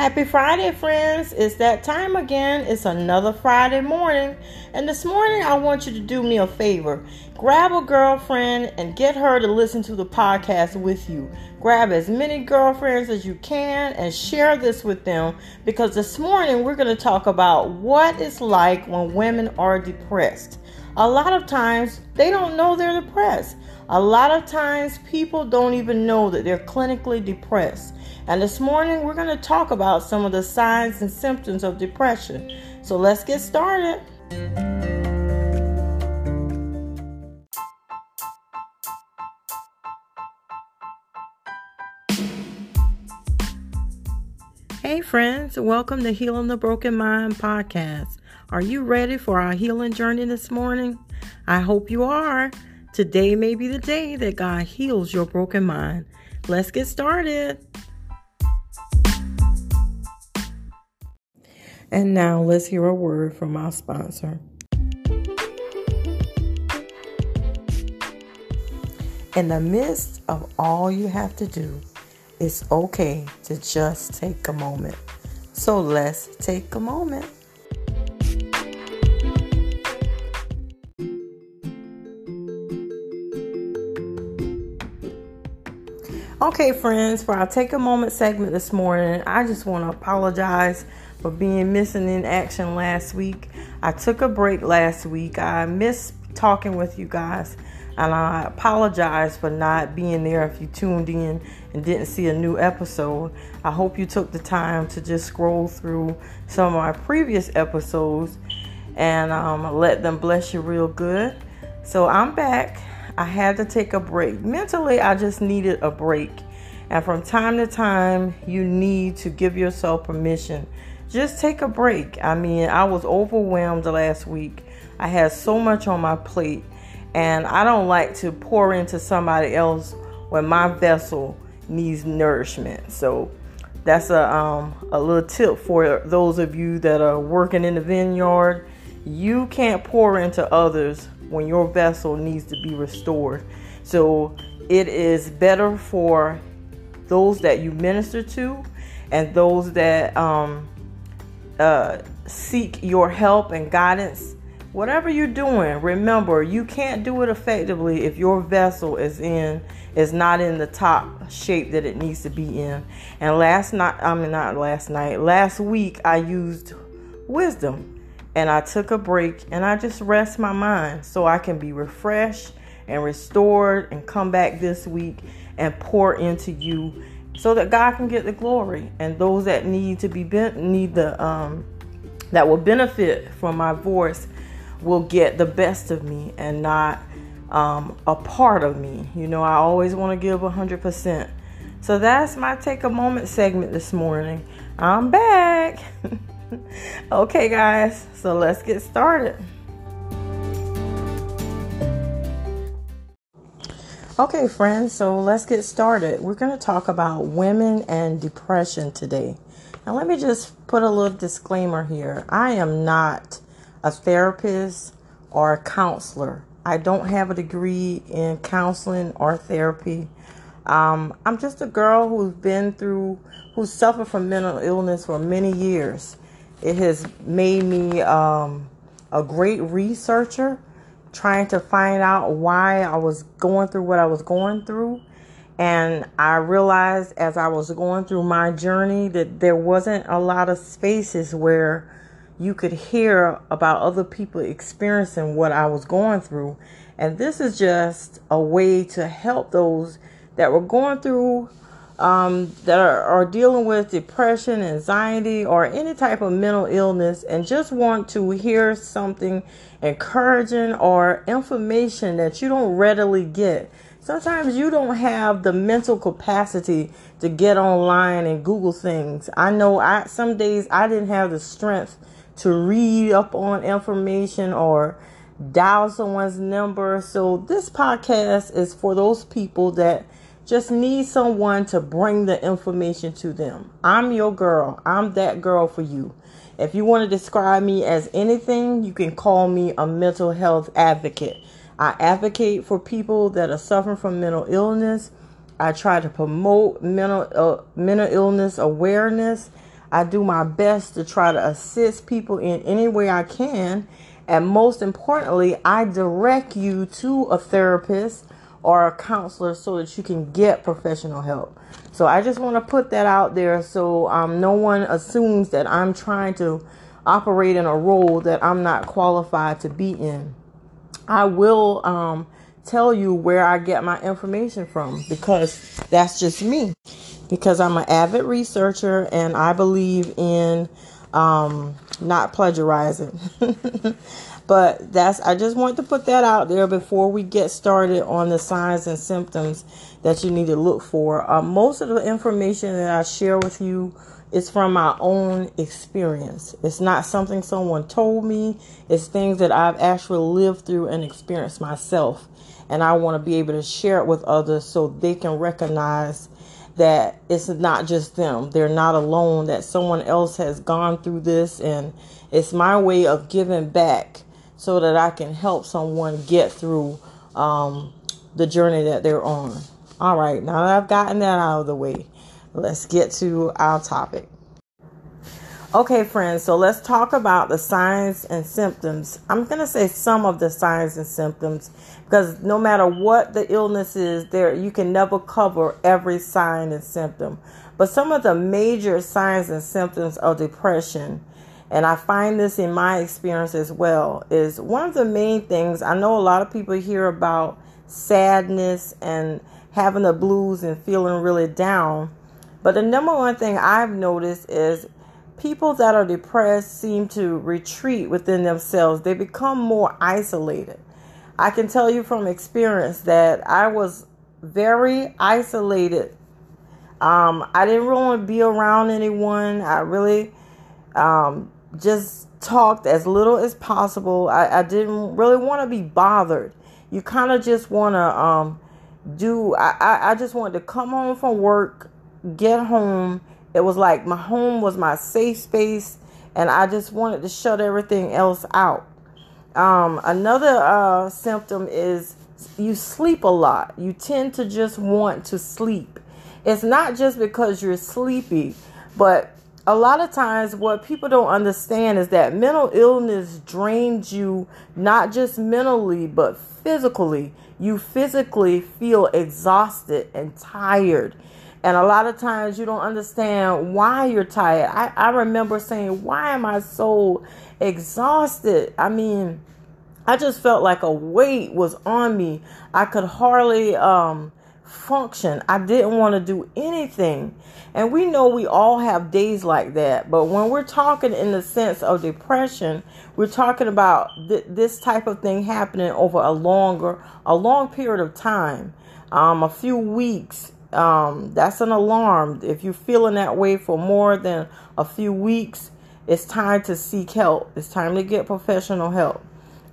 Happy Friday, friends. It's that time again. It's another Friday morning. And this morning, I want you to do me a favor. Grab a girlfriend and get her to listen to the podcast with you. Grab as many girlfriends as you can and share this with them, because this morning we're going to talk about what it's like when women are depressed. A lot of times, they don't know they're depressed. A lot of times, people don't even know that they're clinically depressed. And this morning, we're going to talk about some of the signs and symptoms of depression. So let's get started. Hey friends, welcome to Healing the Broken Mind podcast. Are you ready for our healing journey this morning? I hope you are. Today may be the day that God heals your broken mind. Let's get started. And now let's hear a word from our sponsor. In the midst of all you have to do, it's okay to just take a moment. So let's take a moment. Okay, friends, for our Take a Moment segment this morning, I just want to apologize for being missing in action last week. I took a break last week. I missed talking with you guys, and I apologize for not being there if you tuned in and didn't see a new episode. I hope you took the time to just scroll through some of my previous episodes and let them bless you real good. So I'm back. I had to take a break. Mentally, I just needed a break. And from time to time, you need to give yourself permission. Just take a break. I mean, I was overwhelmed last week. I had so much on my plate. And I don't like to pour into somebody else when my vessel needs nourishment. So that's a little tip for those of you that are working in the vineyard. You can't pour into others when your vessel needs to be restored. So it is better for those that you minister to and those that seek your help and guidance. Whatever you're doing, remember, you can't do it effectively if your vessel is not in the top shape that it needs to be in. And last week I used wisdom. And I took a break and I just rest my mind so I can be refreshed and restored and come back this week and pour into you so that God can get the glory. And those that that will benefit from my voice will get the best of me and not a part of me. You know, I always want to give 100%. So that's my Take a Moment segment this morning. I'm back. Okay, guys, so let's get started. Okay, friends, so let's get started. We're going to talk about women and depression today. Now, let me just put a little disclaimer here. I am not a therapist or a counselor. I don't have a degree in counseling or therapy. I'm just a girl who's suffered from mental illness for many years. It has made me a great researcher, trying to find out why I was going through what I was going through. And I realized as I was going through my journey that there wasn't a lot of spaces where you could hear about other people experiencing what I was going through. And this is just a way to help those that were going through that are dealing with depression, anxiety, or any type of mental illness and just want to hear something encouraging or information that you don't readily get. Sometimes you don't have the mental capacity to get online and Google things. I know some days I didn't have the strength to read up on information or dial someone's number. So this podcast is for those people that just need someone to bring the information to them. I'm your girl. I'm that girl for you. If you want to describe me as anything, you can call me a mental health advocate. I advocate for people that are suffering from mental illness. I try to promote mental illness awareness. I do my best to try to assist people in any way I can. And most importantly, I direct you to a therapist or a counselor so that you can get professional help. So I just want to put that out there so no one assumes that I'm trying to operate in a role that I'm not qualified to be in. I will tell you where I get my information from, because that's just me. Because I'm an avid researcher and I believe in not plagiarizing. But I just want to put that out there before we get started on the signs and symptoms that you need to look for. Most of the information that I share with you is from my own experience. It's not something someone told me. It's things that I've actually lived through and experienced myself. And I want to be able to share it with others so they can recognize that it's not just them. They're not alone, that someone else has gone through this. And it's my way of giving back, so that I can help someone get through the journey that they're on. All right, now that I've gotten that out of the way, let's get to our topic. Okay, friends, so let's talk about the signs and symptoms. I'm going to say some of the signs and symptoms, because no matter what the illness is, you can never cover every sign and symptom. But some of the major signs and symptoms of depression, and I find this in my experience as well, is one of the main things. I know a lot of people hear about sadness and having the blues and feeling really down. But the number one thing I've noticed is people that are depressed seem to retreat within themselves. They become more isolated. I can tell you from experience that I was very isolated. I didn't really want to be around anyone. I really just talked as little as possible. I didn't really want to be bothered. You kind of just want to I just wanted to come home from work, get home. It was like my home was my safe space, and I just wanted to shut everything else out. Another symptom is you sleep a lot. You tend to just want to sleep. It's not just because you're sleepy, but a lot of times what people don't understand is that mental illness drains you, not just mentally, but physically. You physically feel exhausted and tired. And a lot of times you don't understand why you're tired. I remember saying, why am I so exhausted? I mean, I just felt like a weight was on me. I could hardly function. I didn't want to do anything. And we know we all have days like that. But when we're talking in the sense of depression, we're talking about this type of thing happening over a long period of time, a few weeks. That's an alarm. If you're feeling that way for more than a few weeks, it's time to seek help. It's time to get professional help.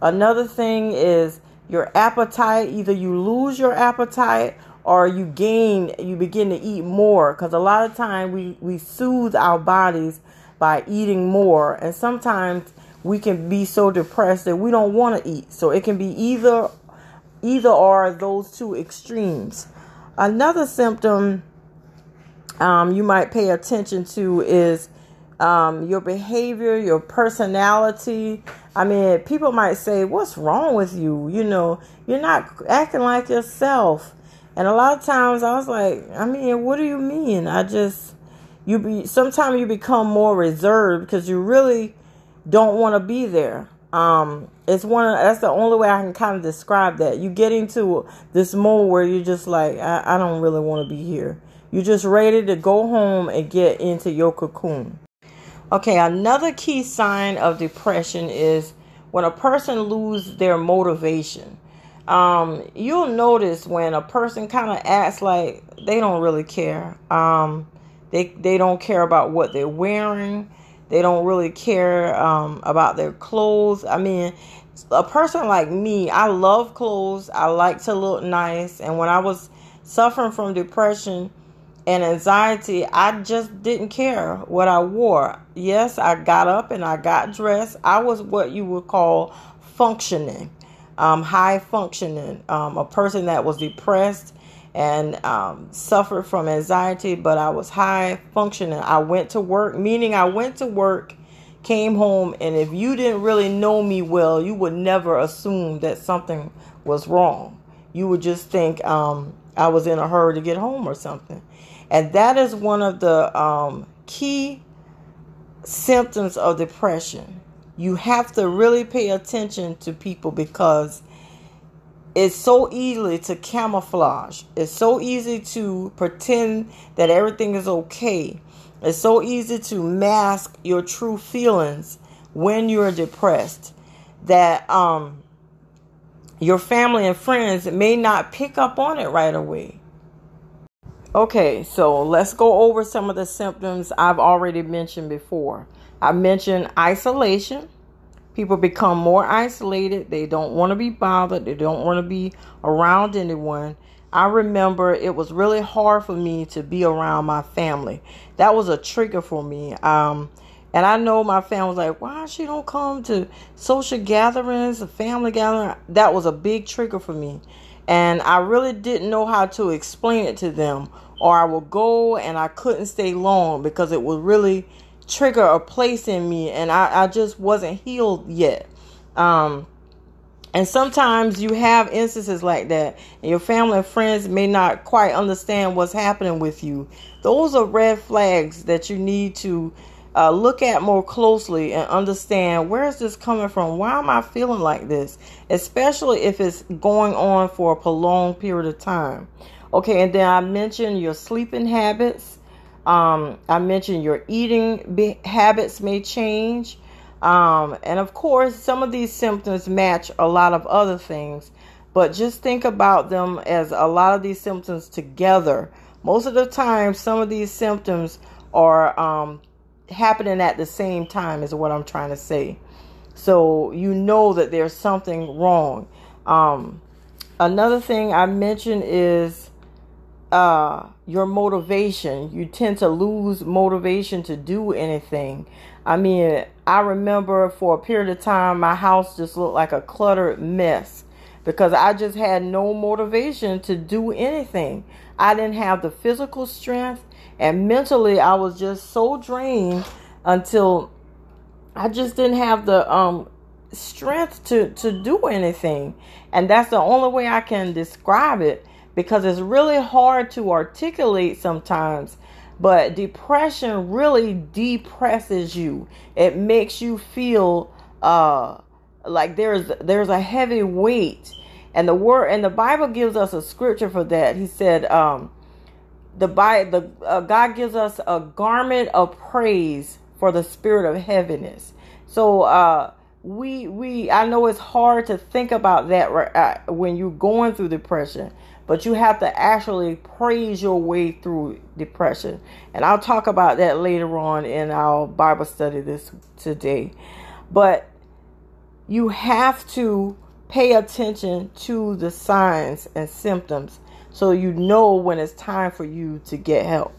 Another thing is your appetite. Either you lose your appetite or you begin to eat more, because a lot of time we soothe our bodies by eating more. And sometimes we can be so depressed that we don't want to eat. So it can be either or, those two extremes. Another symptom you might pay attention to is your behavior, your personality. I mean, people might say, what's wrong with you? You know, you're not acting like yourself. And a lot of times I was like, I mean, what do you mean? Sometimes you become more reserved because you really don't want to be there. That's the only way I can kind of describe that. You get into this mode where you're just like, I don't really want to be here. You're just ready to go home and get into your cocoon. Okay, another key sign of depression is when a person loses their motivation. You'll notice when a person kind of acts like they don't really care. They don't care about what they're wearing. They don't really care about their clothes. I mean, a person like me, I love clothes. I like to look nice. And when I was suffering from depression and anxiety, I just didn't care what I wore. Yes, I got up and I got dressed. I was what you would call functioning. High functioning, a person that was depressed and suffered from anxiety, but I was high functioning. I went to work, meaning I went to work, came home, and if you didn't really know me well, you would never assume that something was wrong. You would just think I was in a hurry to get home or something. And that is one of the key symptoms of depression. You have to really pay attention to people because it's so easy to camouflage. It's so easy to pretend that everything is okay. It's so easy to mask your true feelings when you're depressed that your family and friends may not pick up on it right away. Okay, so let's go over some of the symptoms I've already mentioned before. I mentioned isolation. People become more isolated. They don't want to be bothered. They don't want to be around anyone. I remember it was really hard for me to be around my family. That was a trigger for me. And I know my family was like, why she don't come to social gatherings, a family gathering? That was a big trigger for me. And I really didn't know how to explain it to them. Or I would go and I couldn't stay long because it would really trigger a place in me, and I just wasn't healed yet. And sometimes you have instances like that, and your family and friends may not quite understand what's happening with you. Those are red flags that you need to look at more closely and understand, where is this coming from? Why am I feeling like this? Especially if it's going on for a prolonged period of time. Okay, and then I mentioned your sleeping habits. I mentioned your eating habits may change. And of course, some of these symptoms match a lot of other things, but just think about them as a lot of these symptoms together. Most of the time, some of these symptoms are happening at the same time is what I'm trying to say. So you know that there's something wrong. Another thing I mentioned is your motivation. You tend to lose motivation to do anything. I mean, I remember for a period of time, my house just looked like a cluttered mess because I just had no motivation to do anything. I didn't have the physical strength, and mentally I was just so drained until I just didn't have the strength to do anything. And that's the only way I can describe it, because it's really hard to articulate sometimes, but depression really depresses you. It makes you feel like there's a heavy weight, and the word and the Bible gives us a scripture for that. He said, God gives us a garment of praise for the spirit of heaviness. So we I know it's hard to think about that when you're going through depression. But you have to actually praise your way through depression. And I'll talk about that later on in our Bible study this today. But you have to pay attention to the signs and symptoms so you know when it's time for you to get help.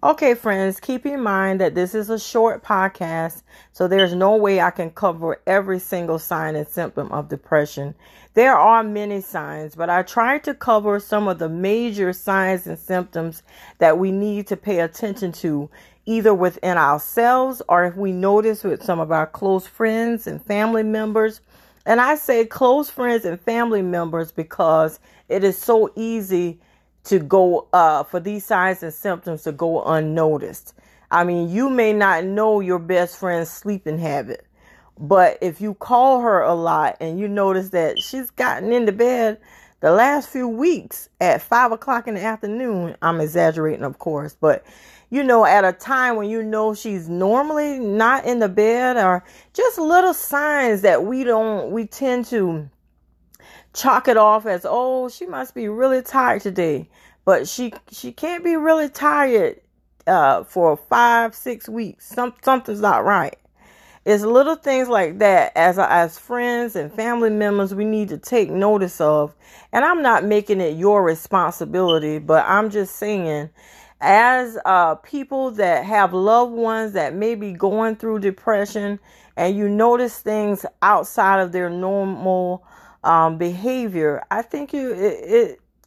Okay, friends, keep in mind that this is a short podcast, so there's no way I can cover every single sign and symptom of depression. There are many signs, but I tried to cover some of the major signs and symptoms that we need to pay attention to, either within ourselves or if we notice with some of our close friends and family members. And I say close friends and family members because it is so easy to go for these signs and symptoms to go unnoticed. I mean, you may not know your best friend's sleeping habit, but if you call her a lot and you notice that she's gotten into bed the last few weeks at 5:00 in the afternoon, I'm exaggerating, of course, but you know, at a time when you know she's normally not in the bed, or just little signs that we tend to chalk it off as, oh, she must be really tired today. But she can't be really tired for 5-6 weeks. Something's not right. It's little things like that as friends and family members we need to take notice of. And I'm not making it your responsibility, but I'm just saying, as people that have loved ones that may be going through depression, and you notice things outside of their normal behavior, I think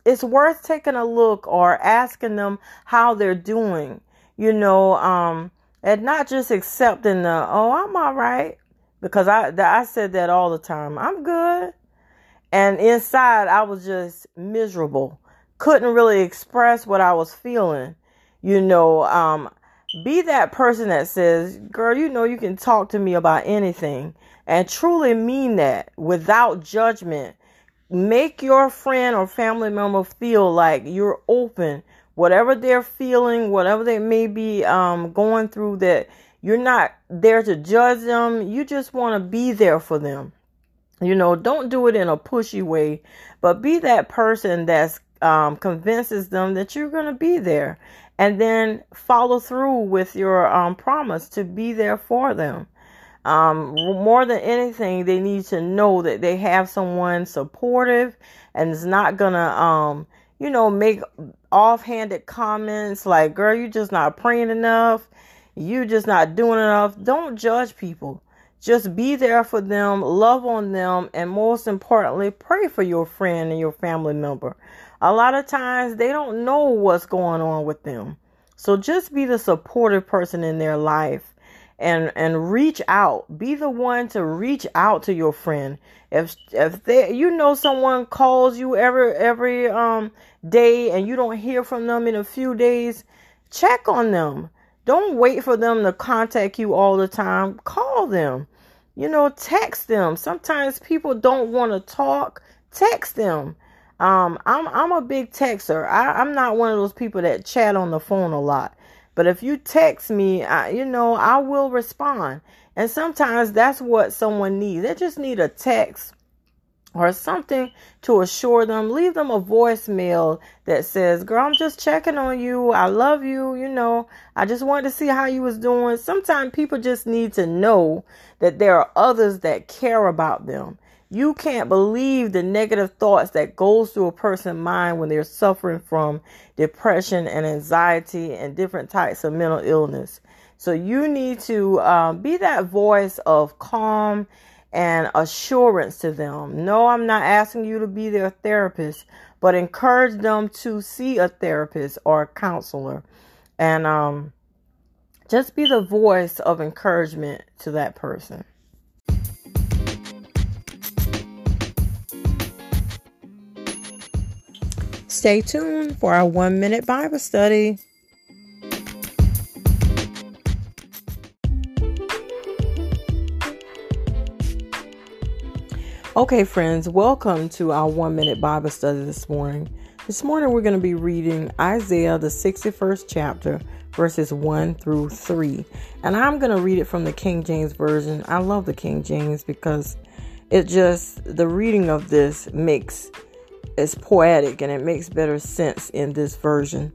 it's worth taking a look or asking them how they're doing, and not just accepting the, oh, I'm all right. Because I said that all the time. I'm good. And inside I was just miserable. Couldn't really express what I was feeling. Be that person that says, girl, you can talk to me about anything, and truly mean that without judgment. Make your friend or family member feel like you're open, whatever they're feeling, whatever they may be going through, that you're not there to judge them. You just want to be there for them. Don't do it in a pushy way, but be that person that's convinces them that you're going to be there, and then follow through with your promise to be there for them. More than anything, they need to know that they have someone supportive and is not gonna, make offhanded comments like, girl, you're just not praying enough. You're just not doing enough. Don't judge people. Just be there for them, love on them, and most importantly, pray for your friend and your family member. A lot of times they don't know what's going on with them. So just be the supportive person in their life. And reach out. Be the one to reach out to your friend. If they, someone calls you every day and you don't hear from them in a few days, check on them. Don't wait for them to contact you all the time. Call them. Text them. Sometimes people don't want to talk. Text them. I'm a big texter. I'm not one of those people that chat on the phone a lot. But if you text me, I will respond. And sometimes that's what someone needs. They just need a text or something to assure them. Leave them a voicemail that says, girl, I'm just checking on you. I love you. I just wanted to see how you was doing. Sometimes people just need to know that there are others that care about them. You can't believe the negative thoughts that goes through a person's mind when they're suffering from depression and anxiety and different types of mental illness. So you need to be that voice of calm and assurance to them. No, I'm not asking you to be their therapist, but encourage them to see a therapist or a counselor. And just be the voice of encouragement to that person. Stay tuned for our 1-minute Bible study. Okay, friends, welcome to our 1-minute Bible study this morning. This morning, we're going to be reading Isaiah, the 61st chapter, verses 1 through 3. And I'm going to read it from the King James Version. I love the King James because the reading of this makes it's poetic and it makes better sense in this version.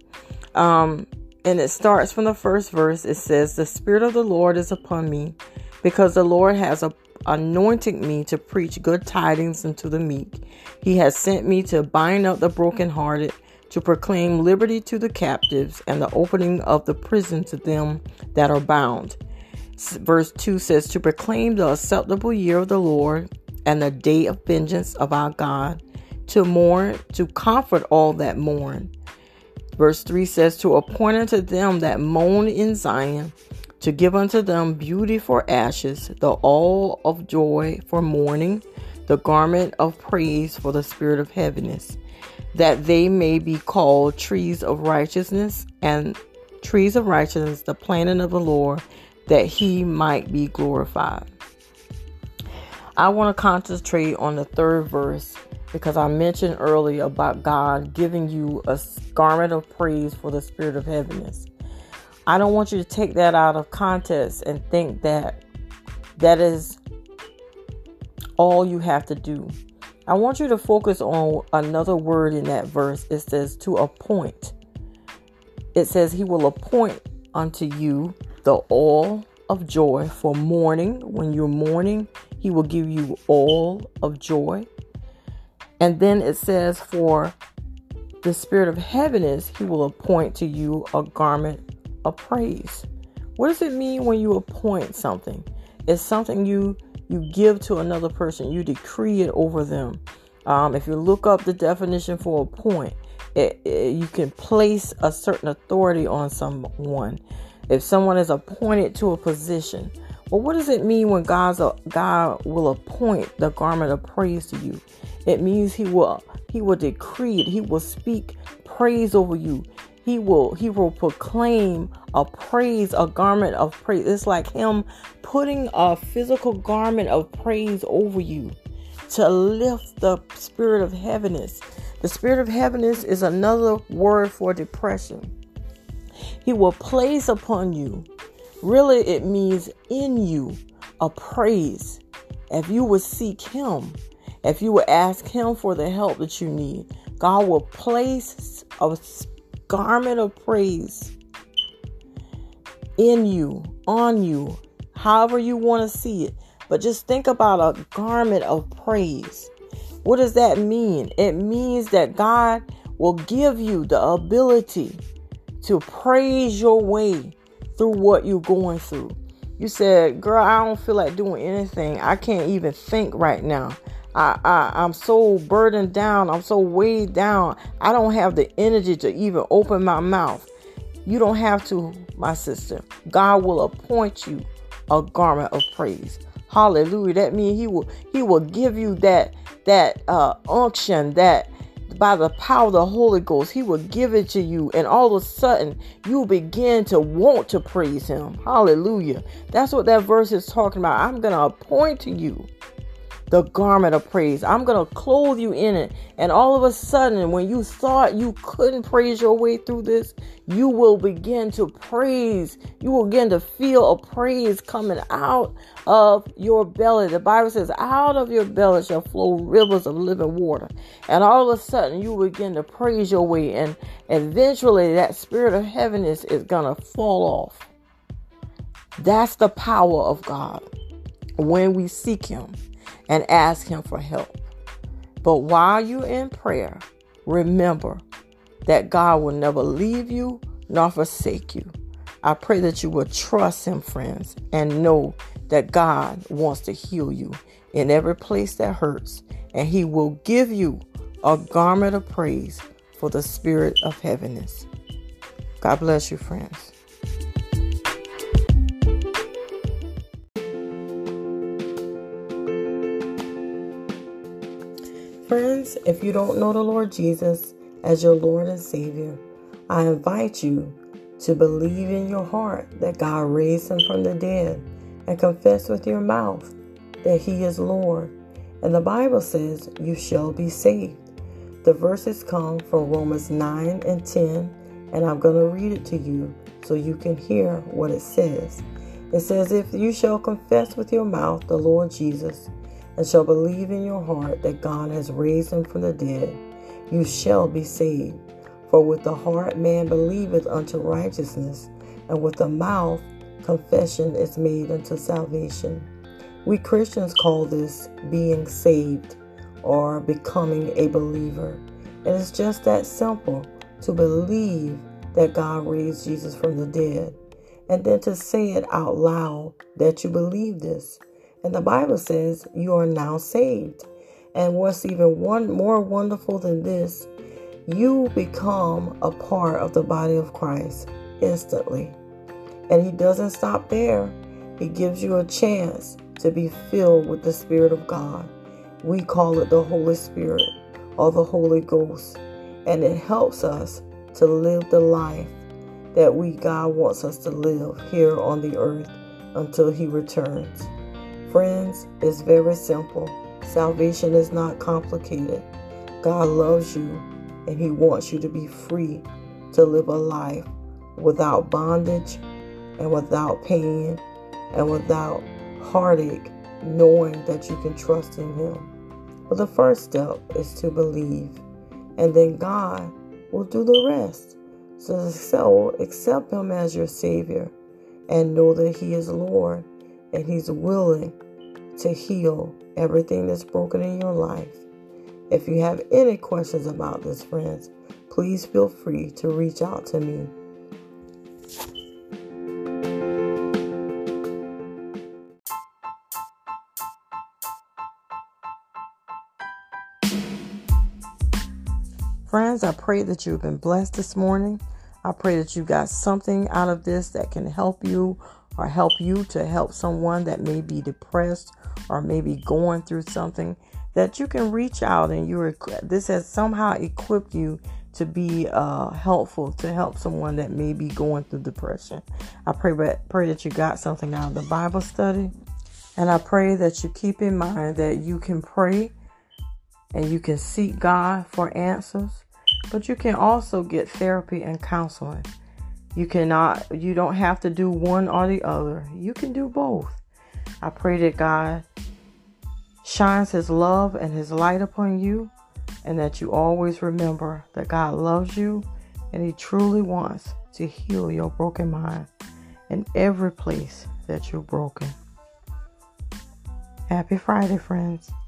And it starts from the first verse. It says, the Spirit of the Lord is upon me because the Lord has anointed me to preach good tidings unto the meek. He has sent me to bind up the brokenhearted, to proclaim liberty to the captives and the opening of the prison to them that are bound. Verse 2 says, to proclaim the acceptable year of the Lord and the day of vengeance of our God, to mourn, to comfort all that mourn. Verse 3 says, to appoint unto them that moan in Zion, to give unto them beauty for ashes, the oil of joy for mourning, the garment of praise for the spirit of heaviness, that they may be called trees of righteousness, and trees of righteousness, the planting of the Lord, that he might be glorified. I want to concentrate on the third verse, because I mentioned earlier about God giving you a garment of praise for the spirit of heaviness. I don't want you to take that out of context and think that that is all you have to do. I want you to focus on another word in that verse. It says to appoint. It says he will appoint unto you the oil of joy for mourning. When you're mourning, he will give you oil of joy. And then it says, for the spirit of heaviness, he will appoint to you a garment of praise. What does it mean when you appoint something? It's something you give to another person. You decree it over them. If you look up the definition for appoint, you can place a certain authority on someone. If someone is appointed to a position, well, what does it mean when God will appoint the garment of praise to you? It means He will decree it. He will speak praise over you. He will proclaim a garment of praise. It's like Him putting a physical garment of praise over you to lift the spirit of heaviness. The spirit of heaviness is another word for depression. He will place upon you. Really, it means in you a praise. If you would seek Him, if you would ask Him for the help that you need, God will place a garment of praise in you, on you, however you want to see it. But just think about a garment of praise. What does that mean? It means that God will give you the ability to praise your way through what you're going through. You said, girl, I don't feel like doing anything. I can't even think right now. I'm so burdened down. I'm so weighed down. I don't have the energy to even open my mouth. You don't have to, my sister. God will appoint you a garment of praise. Hallelujah. That means He will give you that unction, that by the power of the Holy Ghost, He will give it to you. And all of a sudden, you begin to want to praise Him. Hallelujah. That's what that verse is talking about. I'm going to appoint to you the garment of praise. I'm going to clothe you in it. And all of a sudden, when you thought you couldn't praise your way through this, you will begin to praise. You will begin to feel a praise coming out of your belly. The Bible says, out of your belly shall flow rivers of living water. And all of a sudden, you will begin to praise your way. And eventually, that spirit of heaviness is going to fall off. That's the power of God when we seek Him and ask Him for help. But while you're in prayer, remember that God will never leave you nor forsake you. I pray that you will trust Him, friends, and know that God wants to heal you in every place that hurts, and He will give you a garment of praise for the spirit of heaviness. God bless you, friends. Friends, if you don't know the Lord Jesus as your Lord and Savior, I invite you to believe in your heart that God raised Him from the dead and confess with your mouth that He is Lord. And the Bible says you shall be saved. The verses come from Romans 9 and 10, and I'm going to read it to you so you can hear what it says. It says, if you shall confess with your mouth the Lord Jesus and shall believe in your heart that God has raised Him from the dead, you shall be saved. For with the heart man believeth unto righteousness, and with the mouth confession is made unto salvation. We Christians call this being saved or becoming a believer. And it's just that simple, to believe that God raised Jesus from the dead, and then to say it out loud that you believe this. And the Bible says you are now saved. And what's even more wonderful than this, you become a part of the body of Christ instantly. And He doesn't stop there. He gives you a chance to be filled with the Spirit of God. We call it the Holy Spirit or the Holy Ghost. And it helps us to live the life that God wants us to live here on the earth until He returns. Friends, it's very simple. Salvation is not complicated. God loves you, and He wants you to be free to live a life without bondage and without pain and without heartache, knowing that you can trust in Him. But the first step is to believe, and then God will do the rest. So accept Him as your Savior and know that He is Lord. And He's willing to heal everything that's broken in your life. If you have any questions about this, friends, please feel free to reach out to me. Friends, friends, I pray that you've been blessed this morning. I pray that you got something out of this that can help you or help you to help someone that may be depressed or maybe going through something, that you can reach out and this has somehow equipped you to be helpful, to help someone that may be going through depression. I pray that you got something out of the Bible study. And I pray that you keep in mind that you can pray and you can seek God for answers, but you can also get therapy and counseling. You don't have to do one or the other. You can do both. I pray that God shines his love and his light upon you, and that you always remember that God loves you and he truly wants to heal your broken mind in every place that you're broken. Happy Friday, friends.